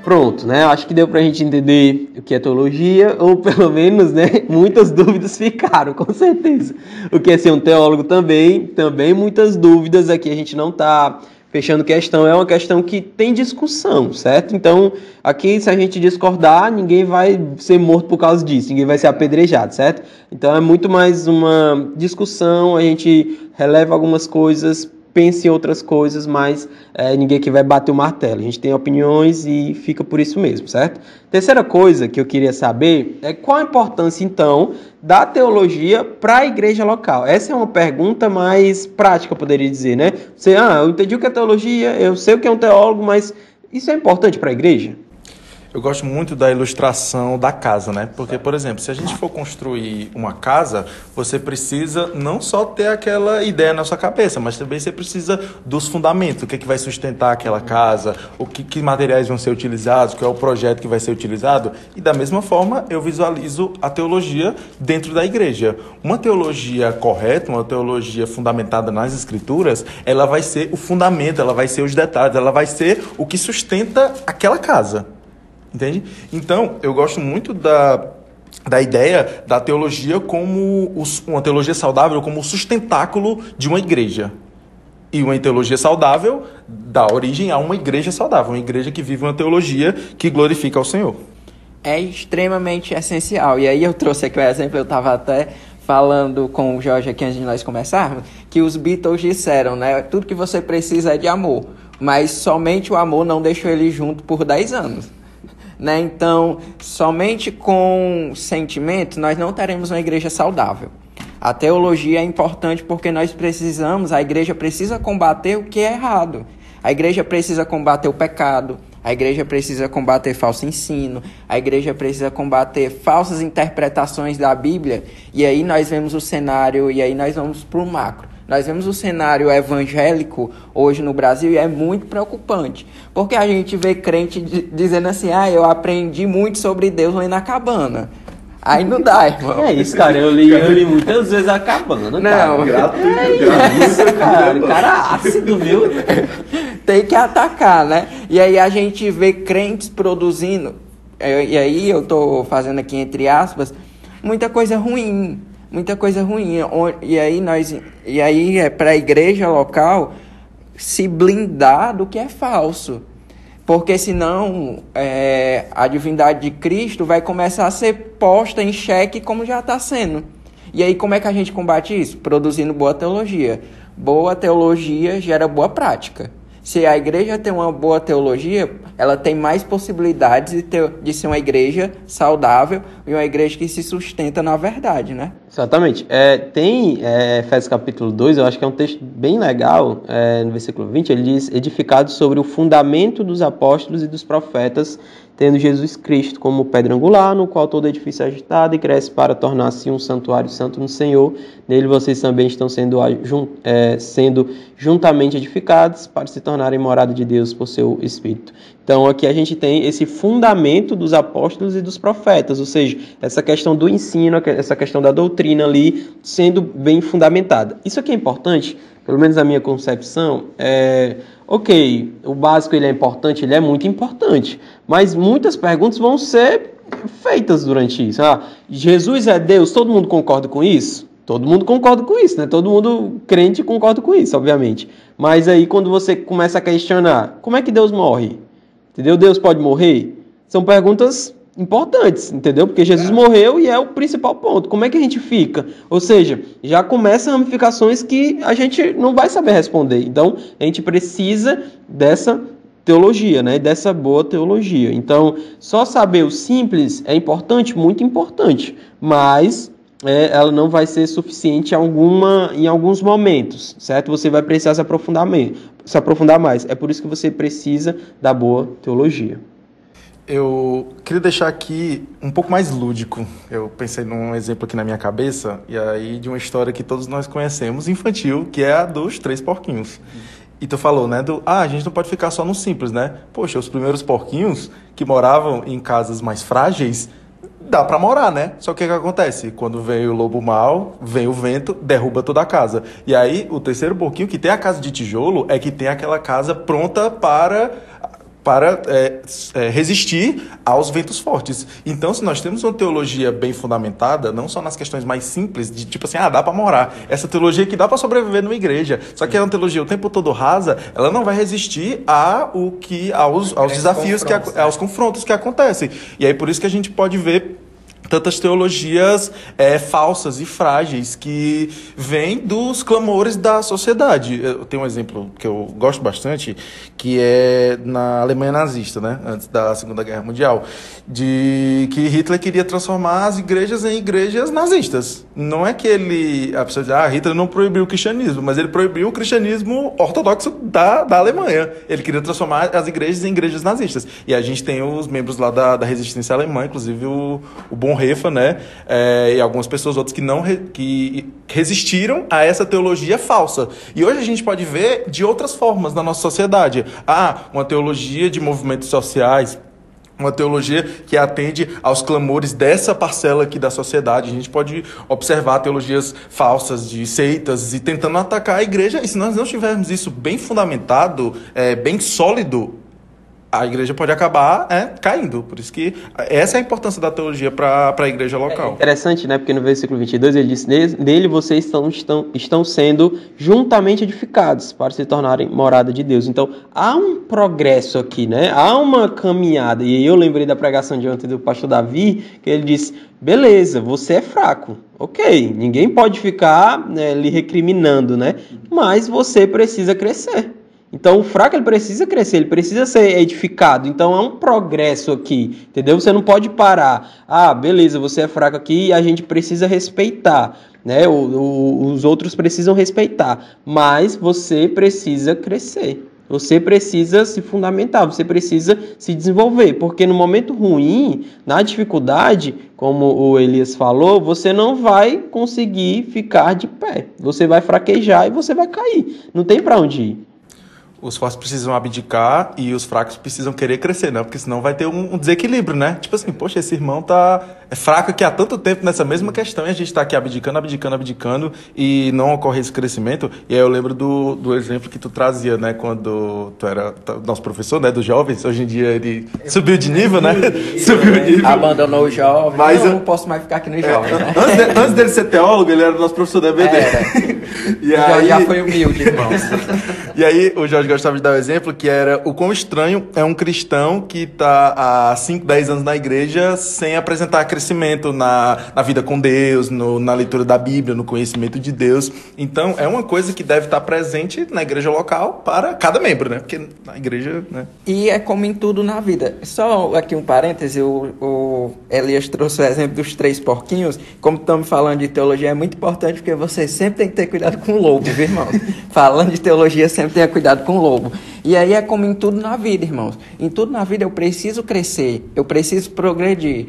Pronto, né, acho que deu pra gente entender o que é teologia, ou pelo menos, né, muitas dúvidas ficaram, com certeza. O que é ser um teólogo também, também muitas dúvidas, aqui a gente não tá fechando questão, é uma questão que tem discussão, certo? Então, aqui se a gente discordar, ninguém vai ser morto por causa disso, ninguém vai ser apedrejado, certo? Então é muito mais uma discussão, a gente releva algumas coisas, pense em outras coisas, mas é, ninguém aqui vai bater o martelo. A gente tem opiniões e fica por isso mesmo, certo? Terceira coisa que eu queria saber é qual a importância, então, da teologia para a igreja local. Essa é uma pergunta mais prática, eu poderia dizer, né? Você, ah, eu entendi o que é teologia, eu sei o que é um teólogo, mas isso é importante para a igreja? Eu gosto muito da ilustração da casa, né? Porque, por exemplo, se a gente for construir uma casa, você precisa não só ter aquela ideia na sua cabeça, mas também você precisa dos fundamentos, o que é que vai sustentar aquela casa, o que, que materiais vão ser utilizados, qual é o projeto que vai ser utilizado. E, da mesma forma, eu visualizo a teologia dentro da igreja. Uma teologia correta, uma teologia fundamentada nas Escrituras, ela vai ser o fundamento, ela vai ser os detalhes, ela vai ser o que sustenta aquela casa. Entende? Então, eu gosto muito da, da ideia da teologia como os, uma teologia saudável como o sustentáculo de uma igreja. E uma teologia saudável dá origem a uma igreja saudável, uma igreja que vive uma teologia que glorifica ao Senhor. É extremamente essencial. E aí eu trouxe aqui o exemplo, eu estava até falando com o Jorge aqui antes de nós começarmos, que os Beatles disseram, né? Tudo que você precisa é de amor, mas somente o amor não deixou eles juntos por dez anos. Né? Então, somente com sentimento nós não teremos uma igreja saudável. A teologia é importante porque nós precisamos, a igreja precisa combater o que é errado. A igreja precisa combater o pecado, a igreja precisa combater falso ensino, a igreja precisa combater falsas interpretações da Bíblia. E aí nós vemos o cenário, e aí nós vamos para o macro. Nós vemos o cenário evangélico hoje no Brasil e é muito preocupante, porque a gente vê crente dizendo assim, ah, eu aprendi muito sobre Deus lendo a cabana. Aí não dá, irmão. É isso, cara. Eu li, eu li muitas vezes a cabana. Não, cara. Gratuito, é isso, cara. O cara ácido, viu? Tem que atacar, né? E aí a gente vê crentes produzindo, e aí eu tô fazendo aqui entre aspas, muita coisa ruim. Muita coisa ruim. E aí, nós, e aí é para a igreja local se blindar do que é falso. Porque senão é, a divindade de Cristo vai começar a ser posta em xeque como já está sendo. E aí como é que a gente combate isso? Produzindo boa teologia. Boa teologia gera boa prática. Se a igreja tem uma boa teologia, ela tem mais possibilidades de, ter, de ser uma igreja saudável e uma igreja que se sustenta na verdade, né? Exatamente. É, tem é, Efésios capítulo dois, eu acho que é um texto bem legal, é, no versículo vinte, ele diz, edificado sobre o fundamento dos apóstolos e dos profetas, tendo Jesus Cristo como pedra angular, no qual todo edifício é agitado e cresce para tornar-se um santuário santo no Senhor. Nele vocês também estão sendo, é, sendo juntamente edificados para se tornarem morada de Deus por seu Espírito. Então aqui a gente tem esse fundamento dos apóstolos e dos profetas, ou seja, essa questão do ensino, essa questão da doutrina ali sendo bem fundamentada. Isso aqui é importante, pelo menos na minha concepção, é... ok, o básico ele é importante, ele é muito importante, mas muitas perguntas vão ser feitas durante isso. Ah, Jesus é Deus, todo mundo concorda com isso? Todo mundo concorda com isso, né? Todo mundo crente concorda com isso, obviamente. Mas aí quando você começa a questionar, como é que Deus morre? Entendeu? Deus pode morrer? São perguntas importantes, entendeu? Porque Jesus morreu e é o principal ponto. Como é que a gente fica? Ou seja, já começam ramificações que a gente não vai saber responder. Então, a gente precisa dessa teologia, né? Dessa boa teologia. Então, só saber o simples é importante, muito importante, mas é, ela não vai ser suficiente em, alguma, em alguns momentos, certo? Você vai precisar se aprofundar, meio, se aprofundar mais. É por isso que você precisa da boa teologia. Eu queria deixar aqui um pouco mais lúdico. Eu pensei num exemplo aqui na minha cabeça, e aí de uma história que todos nós conhecemos, infantil, que é a dos três porquinhos. E tu falou, né, do, ah, a gente não pode ficar só no simples, né? Poxa, os primeiros porquinhos que moravam em casas mais frágeis, dá pra morar, né? Só que o que acontece? Quando vem o lobo mau, vem o vento, derruba toda a casa. E aí, o terceiro porquinho, que tem a casa de tijolo, é que tem aquela casa pronta para... para é, é, resistir aos ventos fortes. Então, se nós temos uma teologia bem fundamentada, não só nas questões mais simples, de tipo assim, ah, dá para morar. Essa teologia que dá para sobreviver numa igreja. Só que é uma teologia o tempo todo rasa, ela não vai resistir a o que, aos, aos desafios, que, aos confrontos que acontecem. E aí, por isso que a gente pode ver tantas teologias é, falsas e frágeis que vêm dos clamores da sociedade. Eu tenho um exemplo que eu gosto bastante, que é na Alemanha nazista, né? Antes da Segunda Guerra Mundial, de que Hitler queria transformar as igrejas em igrejas nazistas. Não é que ele... A pessoa diz, ah, Hitler não proibiu o cristianismo, mas ele proibiu o cristianismo ortodoxo da, da Alemanha. Ele queria transformar as igrejas em igrejas nazistas. E a gente tem os membros lá da, da resistência alemã, inclusive o, o Bom Refa, né? É, e algumas pessoas outras que não re, que resistiram a essa teologia falsa. E hoje a gente pode ver de outras formas na nossa sociedade. Ah, uma teologia de movimentos sociais, uma teologia que atende aos clamores dessa parcela aqui da sociedade. A gente pode observar teologias falsas de seitas e tentando atacar a igreja. E se nós não tivermos isso bem fundamentado, é, bem sólido, a igreja pode acabar é, caindo. Por isso que essa é a importância da teologia para a igreja local. É interessante, né? Porque no versículo vinte e dois ele diz, nele vocês estão, estão, estão sendo juntamente edificados para se tornarem morada de Deus. Então, há um progresso aqui, né? Há uma caminhada. E eu lembrei da pregação de ontem do pastor Davi, que ele disse, beleza, você é fraco. Ok, ninguém pode ficar né, lhe recriminando, né? Mas você precisa crescer. Então, o fraco ele precisa crescer, ele precisa ser edificado. Então, é um progresso aqui, entendeu? Você não pode parar. Ah, beleza, você é fraco aqui e a gente precisa respeitar, né? O, o, os outros precisam respeitar, mas você precisa crescer. Você precisa se fundamentar, você precisa se desenvolver, porque no momento ruim, na dificuldade, como o Elias falou, você não vai conseguir ficar de pé. Você vai fraquejar e você vai cair. Não tem para onde ir. Os fortes precisam abdicar e os fracos precisam querer crescer, né? Porque senão vai ter um, um desequilíbrio, né? Tipo assim, poxa, esse irmão tá é fraco aqui há tanto tempo nessa mesma questão e a gente tá aqui abdicando, abdicando, abdicando e não ocorre esse crescimento. E aí eu lembro do, do exemplo que tu trazia, né? Quando tu era nosso professor, né? Dos jovens. Hoje em dia ele subiu de nível, né? Subiu de nível. Abandonou o jovem. Mas eu não posso mais ficar aqui nos jovens, é, né? Antes, de, antes dele ser teólogo, ele era nosso professor da E B D. É, e aí... Já foi humilde, irmãos. E aí o Jorge gostava de dar um exemplo que era o quão estranho é um cristão que está há cinco, dez anos na igreja sem apresentar crescimento na, na vida com Deus, no, na leitura da Bíblia, no conhecimento de Deus. Então, é uma coisa que deve estar presente na igreja local para cada membro, né? Porque na igreja... Né? E é como em tudo na vida. Só aqui um parêntese, o, o Elias trouxe o exemplo dos três porquinhos. Como estamos falando de teologia, é muito importante porque você sempre tem que ter cuidado com o lobo, viu, irmão? Falando de teologia, sempre tenha cuidado com o lobo. E aí é como em tudo na vida, irmãos. Em tudo na vida eu preciso crescer, eu preciso progredir.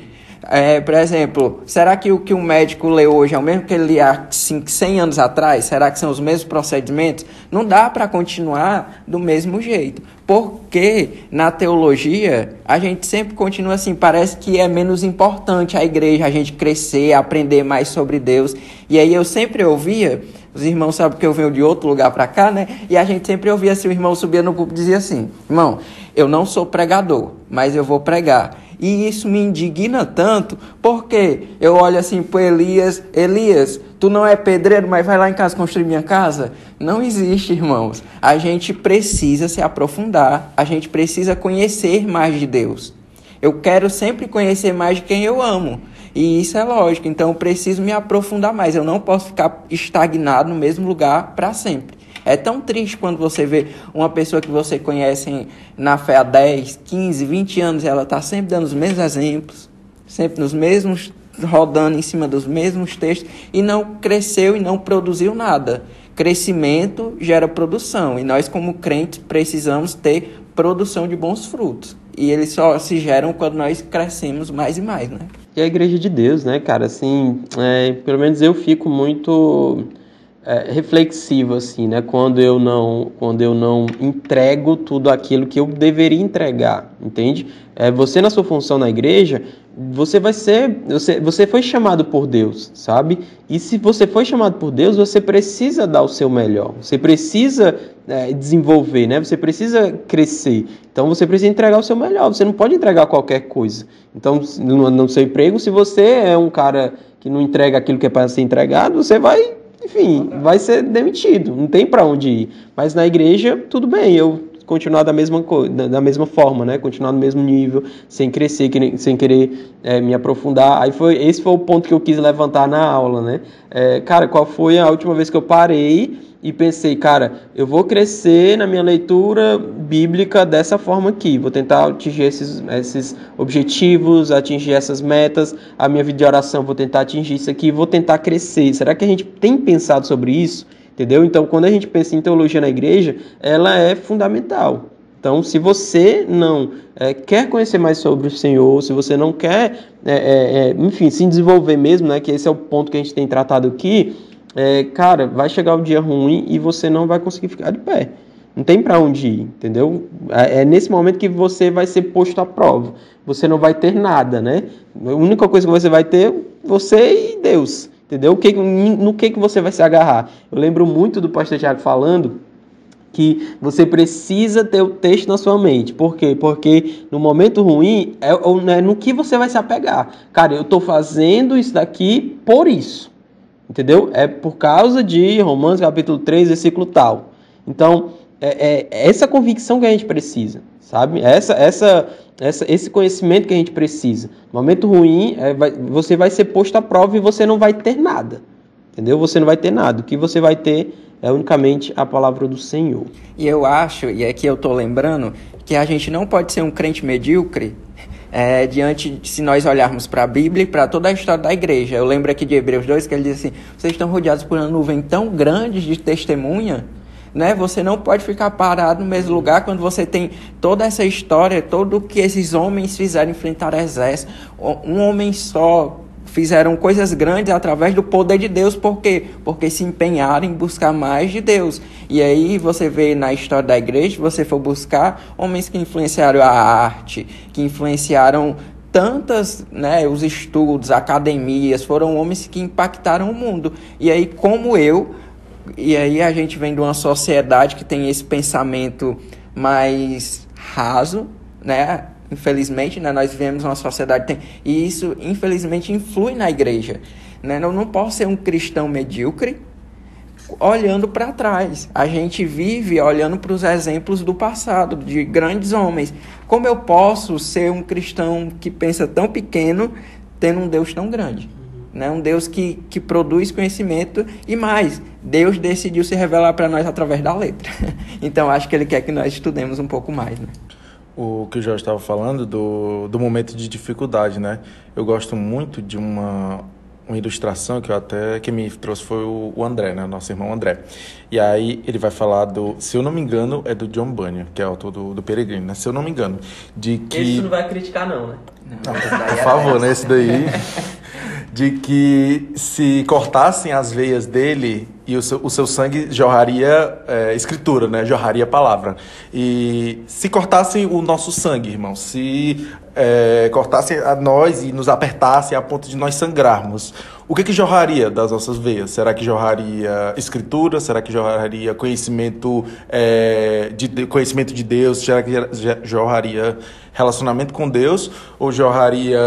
É, por exemplo, será que o que um médico lê hoje é o mesmo que ele lia cem anos atrás? Será que são os mesmos procedimentos? Não dá para continuar do mesmo jeito. Porque na teologia a gente sempre continua assim, parece que é menos importante a igreja, a gente crescer, aprender mais sobre Deus. E aí eu sempre ouvia, os irmãos sabem que eu venho de outro lugar para cá, né? E a gente sempre ouvia assim, o irmão subia no púlpito e dizia assim, irmão, eu não sou pregador, mas eu vou pregar. E isso me indigna tanto, porque eu olho assim para Elias, Elias, tu não é pedreiro, mas vai lá em casa construir minha casa? Não existe, irmãos. A gente precisa se aprofundar, a gente precisa conhecer mais de Deus. Eu quero sempre conhecer mais de quem eu amo. E isso é lógico, então eu preciso me aprofundar mais. Eu não posso ficar estagnado no mesmo lugar para sempre. É tão triste quando você vê uma pessoa que você conhece na fé há dez, quinze, vinte anos, ela está sempre dando os mesmos exemplos, sempre nos mesmos, rodando em cima dos mesmos textos, e não cresceu e não produziu nada. Crescimento gera produção, e nós como crentes precisamos ter produção de bons frutos. E eles só se geram quando nós crescemos mais e mais, né? E a igreja de Deus, né, cara? Assim, é, pelo menos eu fico muito... É, reflexivo, assim, né? Quando eu, não, quando eu não entrego tudo aquilo que eu deveria entregar, entende? É, você, na sua função na igreja, você vai ser... Você, você foi chamado por Deus, sabe? E se você foi chamado por Deus, você precisa dar o seu melhor. Você precisa é, desenvolver, né? Você precisa crescer. Então, você precisa entregar o seu melhor. Você não pode entregar qualquer coisa. Então, no, no seu emprego, se você é um cara que não entrega aquilo que é para ser entregado, você vai... Enfim, vai ser demitido, não tem para onde ir. Mas na igreja, tudo bem, eu continuar da mesma, co- da mesma forma, né? Continuar no mesmo nível, sem crescer, que nem, sem querer é, me aprofundar. Aí foi, esse foi o ponto que eu quis levantar na aula, né? É, cara, qual foi a última vez que eu parei e pensei, cara, eu vou crescer na minha leitura bíblica dessa forma aqui, vou tentar atingir esses, esses objetivos, atingir essas metas, a minha vida de oração, vou tentar atingir isso aqui, vou tentar crescer. Será que a gente tem pensado sobre isso? Entendeu? Então, quando a gente pensa em teologia na igreja, ela é fundamental. Então, se você não é, quer conhecer mais sobre o Senhor, se você não quer, é, é, enfim, se desenvolver mesmo, né, que esse é o ponto que a gente tem tratado aqui, É, cara, vai chegar um dia ruim e você não vai conseguir ficar de pé. Não tem pra onde ir, entendeu? É nesse momento que você vai ser posto à prova. Você não vai ter nada, né? A única coisa que você vai ter é você e Deus, entendeu? O que, no que, que você vai se agarrar? Eu lembro muito do pastor Tiago falando que você precisa ter o texto na sua mente. Por quê? Porque no momento ruim é, é no que você vai se apegar. Cara, eu tô fazendo isso daqui por isso. Entendeu? É por causa de Romanos capítulo três, versículo tal. Então, é, é essa convicção que a gente precisa, sabe? Essa, essa, essa, esse conhecimento que a gente precisa. No momento ruim, é, vai, você vai ser posto à prova e você não vai ter nada. Entendeu? Você não vai ter nada. O que você vai ter é unicamente a palavra do Senhor. E eu acho, e aqui eu estou lembrando, que a gente não pode ser um crente medíocre. É, diante de, se nós olharmos para a Bíblia e para toda a história da igreja. Eu lembro aqui de Hebreus dois que ele diz assim, vocês estão rodeados por uma nuvem tão grande de testemunha né? Você não pode ficar parado no mesmo lugar quando você tem toda essa história, tudo que esses homens fizeram, enfrentar exércitos, um homem só, fizeram coisas grandes através do poder de Deus. Por quê? Porque se empenharam em buscar mais de Deus. E aí você vê na história da igreja, se você for buscar, homens que influenciaram a arte, que influenciaram tantas, né, os estudos, academias, foram homens que impactaram o mundo. E aí, como eu, e aí a gente vem de uma sociedade que tem esse pensamento mais raso, né? Infelizmente, né, nós vivemos uma sociedade tem, e isso, infelizmente, influi na igreja, né? Eu não posso ser um cristão medíocre olhando para trás. A gente vive olhando para os exemplos do passado, de grandes homens. Como eu posso ser um cristão que pensa tão pequeno, tendo um Deus tão grande? Né? Um Deus que, que produz conhecimento e mais. Deus decidiu se revelar para nós através da letra. Então, acho que Ele quer que nós estudemos um pouco mais, né? O que o Jorge estava falando do, do momento de dificuldade, né? Eu gosto muito de uma, uma ilustração que eu até que me trouxe foi o, o André, né? O nosso irmão André. E aí ele vai falar do, se eu não me engano, é do John Bunyan, que é autor do, do Peregrino, né? Se eu não me engano, de que... Esse não vai criticar não, né? Não, não, por favor, né? Esse daí... de que se cortassem as veias dele e o seu, o seu sangue jorraria é, escritura, né? Jorraria palavra. E se cortassem o nosso sangue, irmão, se é, cortassem a nós e nos apertassem a ponto de nós sangrarmos, o que que jorraria das nossas veias? Será que jorraria escritura? Será que jorraria conhecimento, é, de, conhecimento de Deus? Será que jorraria relacionamento com Deus? Ou jorraria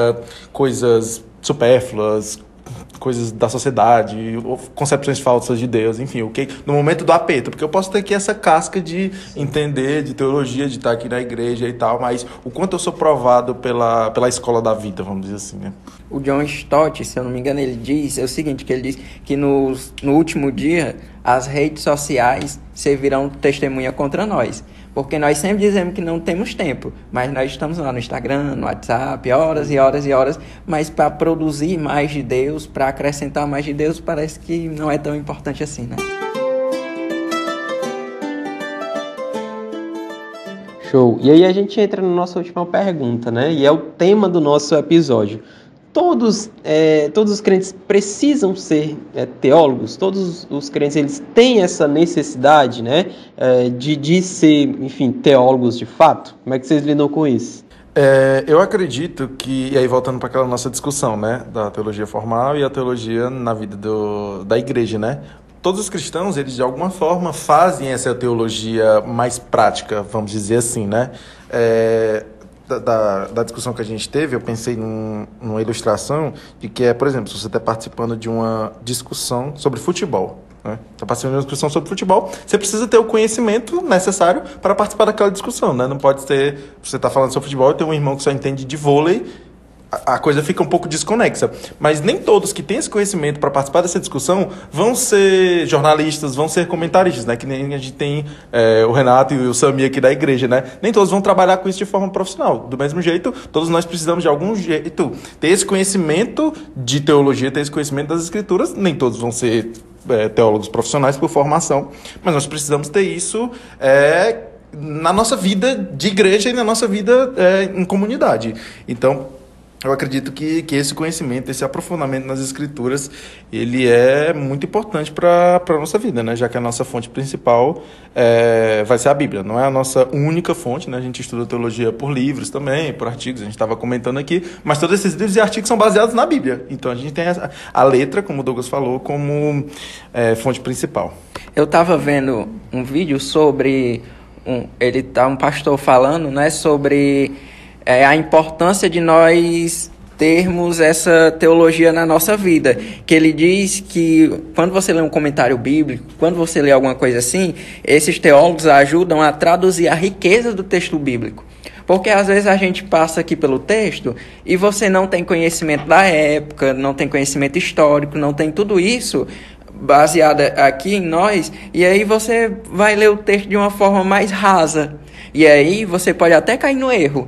coisas supérfluas, coisas da sociedade, concepções falsas de Deus, enfim, okay? No momento do aperto, porque eu posso ter aqui essa casca de entender, de teologia, de estar aqui na igreja e tal, mas o quanto eu sou provado pela, pela escola da vida, vamos dizer assim, né? O John Stott, se eu não me engano, ele diz, é o seguinte, que ele diz que no, no último dia, as redes sociais servirão testemunha contra nós. Porque nós sempre dizemos que não temos tempo, mas nós estamos lá no Instagram, no WhatsApp, horas e horas e horas, mas para produzir mais de Deus, para acrescentar mais de Deus, parece que não é tão importante assim, né? Show! E aí a gente entra na nossa última pergunta, né? E é o tema do nosso episódio. Todos, é, todos os crentes precisam ser é, teólogos, todos os crentes eles têm essa necessidade, né, é, de, de ser, enfim, teólogos de fato? Como é que vocês lidam com isso? É, eu acredito que, e aí voltando para aquela nossa discussão, né, da teologia formal e a teologia na vida do, da igreja, né? Todos os cristãos, eles de alguma forma fazem essa teologia mais prática, vamos dizer assim, né? É... Da, da, da discussão que a gente teve, eu pensei num, numa ilustração de que é, por exemplo, se você está participando de uma discussão sobre futebol, né? Está participando de uma discussão sobre futebol, você precisa ter o conhecimento necessário para participar daquela discussão, né? Não pode ser, você está falando sobre futebol e tem um irmão que só entende de vôlei, a, a coisa fica um pouco desconexa. Mas nem todos que têm esse conhecimento para participar dessa discussão vão ser jornalistas, vão ser comentaristas, né? Que nem a gente tem é, o Renato e o Sami aqui da igreja, né? Nem todos vão trabalhar com isso de forma profissional. Do mesmo jeito, todos nós precisamos de algum jeito ter esse conhecimento de teologia, ter esse conhecimento das escrituras. Nem todos vão ser é, teólogos profissionais por formação, mas nós precisamos ter isso é, na nossa vida de igreja e na nossa vida é, em comunidade. Então, eu acredito que, que esse conhecimento, esse aprofundamento nas escrituras, ele é muito importante para a nossa vida, né? Já que a nossa fonte principal é, vai ser a Bíblia. Não é a nossa única fonte, né? A gente estuda teologia por livros também, por artigos, a gente estava comentando aqui, mas todos esses livros e artigos são baseados na Bíblia. Então a gente tem a, a letra, como o Douglas falou, como é, fonte principal. Eu estava vendo um vídeo sobre... Um, ele tá um pastor falando, né, sobre... É a importância de nós termos essa teologia na nossa vida. Que ele diz que quando você lê um comentário bíblico, quando você lê alguma coisa assim, esses teólogos ajudam a traduzir a riqueza do texto bíblico. Porque às vezes a gente passa aqui pelo texto e você não tem conhecimento da época, não tem conhecimento histórico, não tem tudo isso baseada aqui em nós, e aí você vai ler o texto de uma forma mais rasa. E aí você pode até cair no erro.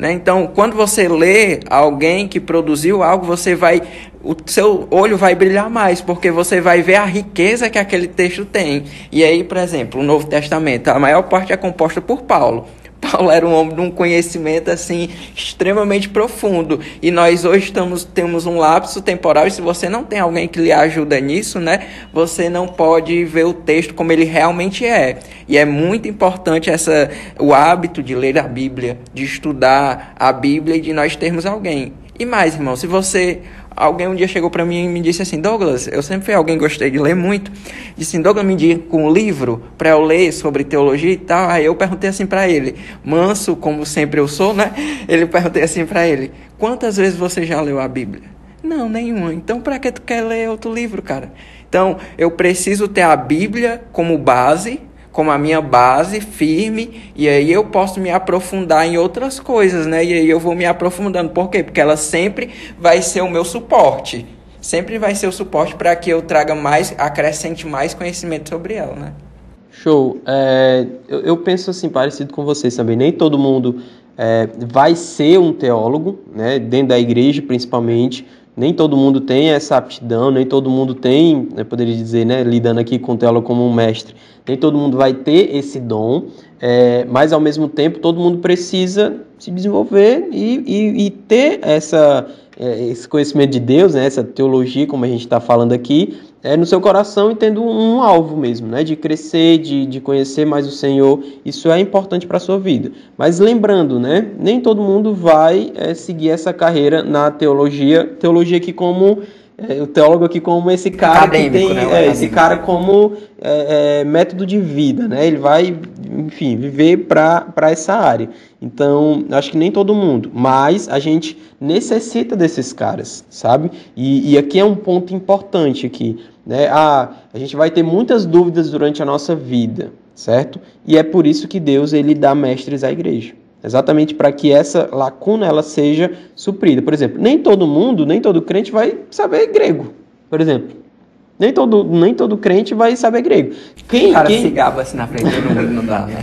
Né? Então, quando você lê alguém que produziu algo, você vai, o seu olho vai brilhar mais, porque você vai ver a riqueza que aquele texto tem. E aí, por exemplo, o Novo Testamento, a maior parte é composta por Paulo. Paulo era um homem de um conhecimento assim extremamente profundo, e nós hoje estamos, temos um lapso temporal, e se você não tem alguém que lhe ajuda nisso, né, você não pode ver o texto como ele realmente é. E é muito importante essa, o hábito de ler a Bíblia, de estudar a Bíblia e de nós termos alguém. E mais, irmão, se você... Alguém um dia chegou para mim e me disse assim, Douglas, eu sempre fui alguém que gostei de ler muito, disse assim, Douglas, me indica um livro para eu ler sobre teologia e tal. Aí eu perguntei assim para ele, manso como sempre eu sou, né? Ele perguntei assim para ele, quantas vezes você já leu a Bíblia? Não, nenhuma. Então para que tu quer ler outro livro, cara? Então eu preciso ter a Bíblia como base, como a minha base firme, e aí eu posso me aprofundar em outras coisas, né? E aí eu vou me aprofundando. Por quê? Porque ela sempre vai ser o meu suporte. Sempre vai ser o suporte para que eu traga mais, acrescente mais conhecimento sobre ela, né? Show. É, eu, eu penso assim, parecido com vocês também. Nem todo mundo é, vai ser um teólogo, né? Dentro da igreja, principalmente. Nem todo mundo tem essa aptidão, nem todo mundo tem, eu poderia dizer, né, lidando aqui com o teólogo como um mestre, nem todo mundo vai ter esse dom, é, mas ao mesmo tempo todo mundo precisa se desenvolver e, e, e ter essa, esse conhecimento de Deus, né, essa teologia, como a gente está falando aqui, é, no seu coração, e tendo um alvo mesmo, né, de crescer, de, de conhecer mais o Senhor. Isso é importante para a sua vida. Mas lembrando, né, nem todo mundo vai é, seguir essa carreira na teologia, teologia aqui como, é, o teólogo aqui como esse cara que tem, né, é, esse cara como é, é, método de vida, né, ele vai, enfim, viver para essa área. Então, acho que nem todo mundo, mas a gente necessita desses caras, sabe? E, e aqui é um ponto importante aqui, né? Ah, a gente vai ter muitas dúvidas durante a nossa vida, certo? E é por isso que Deus, ele dá mestres à igreja, exatamente para que essa lacuna, ela seja suprida. Por exemplo, nem todo mundo, nem todo crente vai saber grego, por exemplo. Nem todo, nem todo crente vai saber grego. Quem, o cara quem... se gaba assim na frente, não, não dá, né?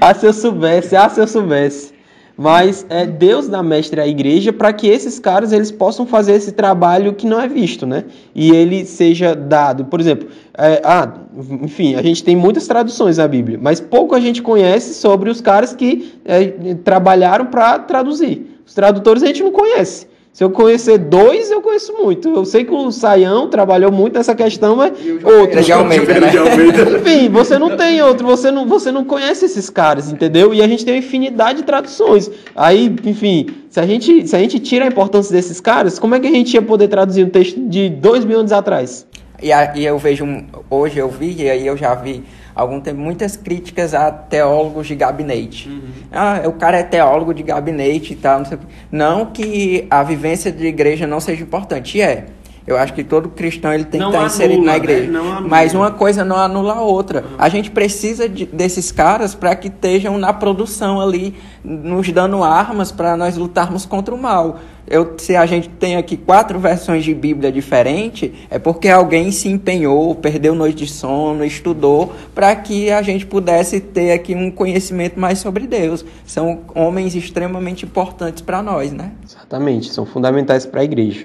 Ah, se eu soubesse, ah, se eu soubesse. Mas é, Deus dá mestre à igreja para que esses caras, eles possam fazer esse trabalho que não é visto, né? E ele seja dado. Por exemplo, é, ah, enfim, a gente tem muitas traduções na Bíblia, mas pouco a gente conhece sobre os caras que é, trabalharam para traduzir. Os tradutores a gente não conhece. Se eu conhecer dois, eu conheço muito. Eu sei que o Saião trabalhou muito nessa questão, mas outro. De Almeida, né? Enfim, você não tem outro, você não, você não conhece esses caras, entendeu? E a gente tem uma infinidade de traduções. Aí, enfim, se a gente, se a gente tira a importância desses caras, como é que a gente ia poder traduzir um texto de dois mil anos atrás? E, a, e eu vejo, hoje eu vi, e aí eu já vi algum tempo, muitas críticas a teólogos de gabinete. Uhum. Ah, o cara é teólogo de gabinete e tal, não sei o quê. Não que a vivência de igreja não seja importante, e é. Eu acho que todo cristão ele tem não que estar anula, inserido na igreja. Né? Mas uma coisa não anula a outra. Uhum. A gente precisa de, desses caras para que estejam na produção ali, nos dando armas para nós lutarmos contra o mal. Eu, se a gente tem aqui quatro versões de Bíblia diferentes, é porque alguém se empenhou, perdeu noite de sono, estudou, para que a gente pudesse ter aqui um conhecimento mais sobre Deus. São homens extremamente importantes para nós, né? Exatamente, são fundamentais para a igreja.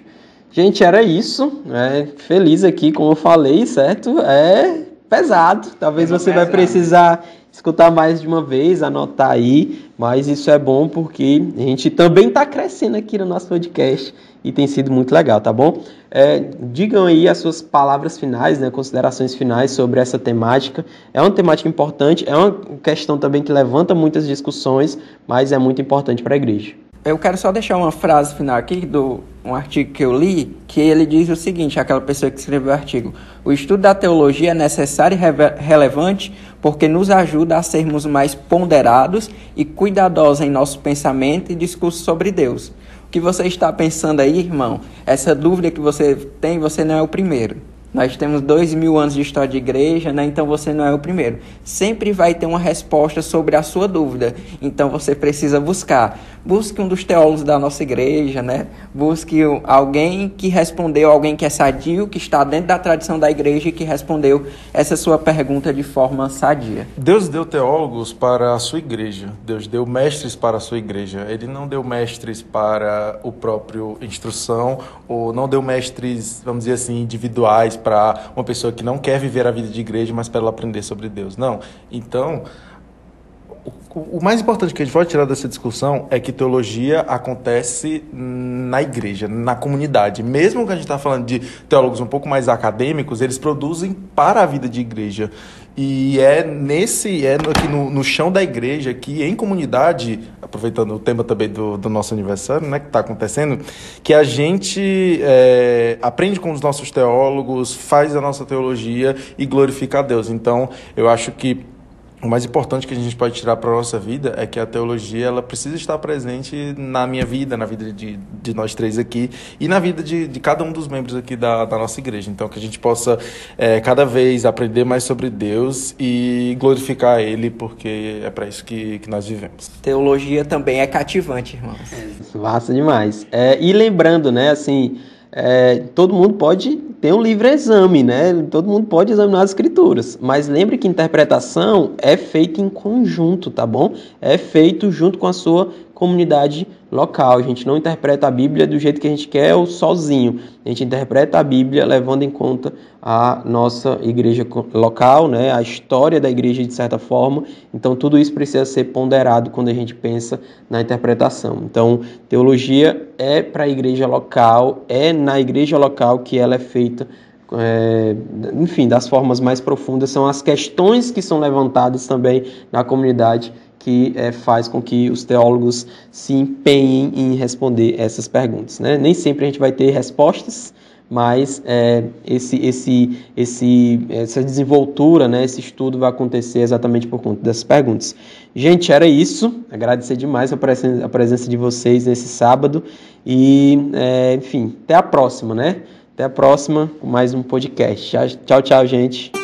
Gente, era isso, né? Feliz aqui, como eu falei, certo? É pesado, talvez é você pesado. Vai precisar escutar mais de uma vez, anotar aí, mas isso é bom porque a gente também está crescendo aqui no nosso podcast e tem sido muito legal, tá bom? É, digam aí as suas palavras finais, né? Considerações finais sobre essa temática. É uma temática importante, é uma questão também que levanta muitas discussões, mas é muito importante para a igreja. Eu quero só deixar uma frase final aqui do um artigo que eu li, que ele diz o seguinte, aquela pessoa que escreveu o artigo: o estudo da teologia é necessário e re- relevante porque nos ajuda a sermos mais ponderados e cuidadosos em nosso pensamento e discurso sobre Deus. O que você está pensando aí, irmão? Essa dúvida que você tem, você não é o primeiro. Nós temos dois mil anos de história de igreja, né? Então você não é o primeiro. Sempre vai ter uma resposta sobre a sua dúvida. Então você precisa buscar. Busque um dos teólogos da nossa igreja, né? Busque alguém que respondeu, alguém que é sadio, que está dentro da tradição da igreja e que respondeu essa sua pergunta de forma sadia. Deus deu teólogos para a sua igreja. Deus deu mestres para a sua igreja. Ele não deu mestres para o próprio instrução, ou não deu mestres, vamos dizer assim, individuais, para uma pessoa que não quer viver a vida de igreja, mas para ela aprender sobre Deus. Não. Então, o, o mais importante que a gente pode tirar dessa discussão é que teologia acontece na igreja, na comunidade. Mesmo que a gente está falando de teólogos um pouco mais acadêmicos, eles produzem para a vida de igreja. E é nesse, é aqui no, no chão da igreja, que em comunidade, aproveitando o tema também do, do nosso aniversário, né, que está acontecendo, que a gente é, aprende com os nossos teólogos, faz a nossa teologia e glorifica a Deus. Então, eu acho que o mais importante que a gente pode tirar para a nossa vida é que a teologia ela precisa estar presente na minha vida, na vida de, de nós três aqui e na vida de, de cada um dos membros aqui da, da nossa igreja. Então, que a gente possa é, cada vez aprender mais sobre Deus e glorificar Ele, porque é para isso que, que nós vivemos. Teologia também é cativante, irmãos. Isso, massa demais. É, e lembrando, né, assim, é, todo mundo pode ter um livre exame, né? Todo mundo pode examinar as escrituras, mas lembre que interpretação é feita em conjunto, tá bom? É feito junto com a sua comunidade local. A gente não interpreta a Bíblia do jeito que a gente quer ou sozinho. A gente interpreta a Bíblia levando em conta a nossa igreja local, né? A história da igreja de certa forma. Então tudo isso precisa ser ponderado quando a gente pensa na interpretação. Então teologia é para a igreja local, é na igreja local que ela é feita. É, enfim, das formas mais profundas são as questões que são levantadas também na comunidade que é, faz com que os teólogos se empenhem em responder essas perguntas, né? Nem sempre a gente vai ter respostas, mas é, esse, esse, esse, essa desenvoltura, né, esse estudo vai acontecer exatamente por conta dessas perguntas. Gente, era isso. Agradecer demais a presença, a presença de vocês nesse sábado e, é, enfim, até a próxima, né? Até a próxima com mais um podcast. Tchau, tchau, gente.